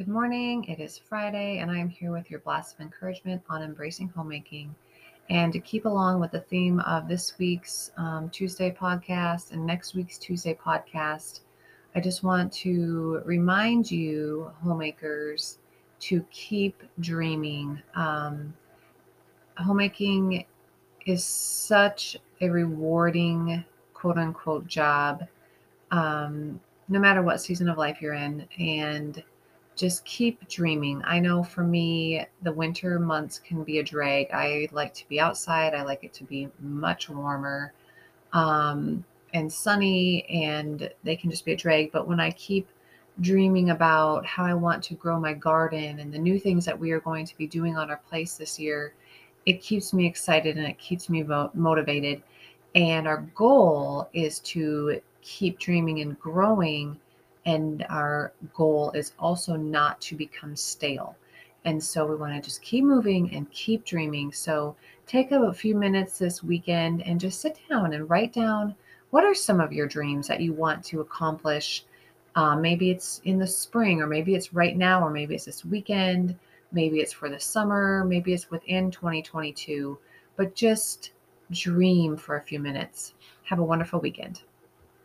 Good morning. It is Friday, and I am here with your blast of encouragement on embracing homemaking. And to keep along with the theme of this week's Tuesday podcast and next week's Tuesday podcast, I just want to remind you, homemakers, to keep dreaming. Homemaking is such a rewarding, quote unquote, job, no matter what season of life you're in. And just keep dreaming. I know for me, the winter months can be a drag. I like to be outside. I like it to be much warmer and sunny, and they can just be a drag. But when I keep dreaming about how I want to grow my garden and the new things that we are going to be doing on our place this year, it keeps me excited and it keeps me motivated. And our goal is to keep dreaming and growing. And our goal is also not to become stale. And so we want to just keep moving and keep dreaming. So take a few minutes this weekend and just sit down and write down, what are some of your dreams that you want to accomplish? Maybe it's in the spring, or maybe it's right now, or maybe it's this weekend, maybe it's for the summer, maybe it's within 2022, but just dream for a few minutes. Have a wonderful weekend.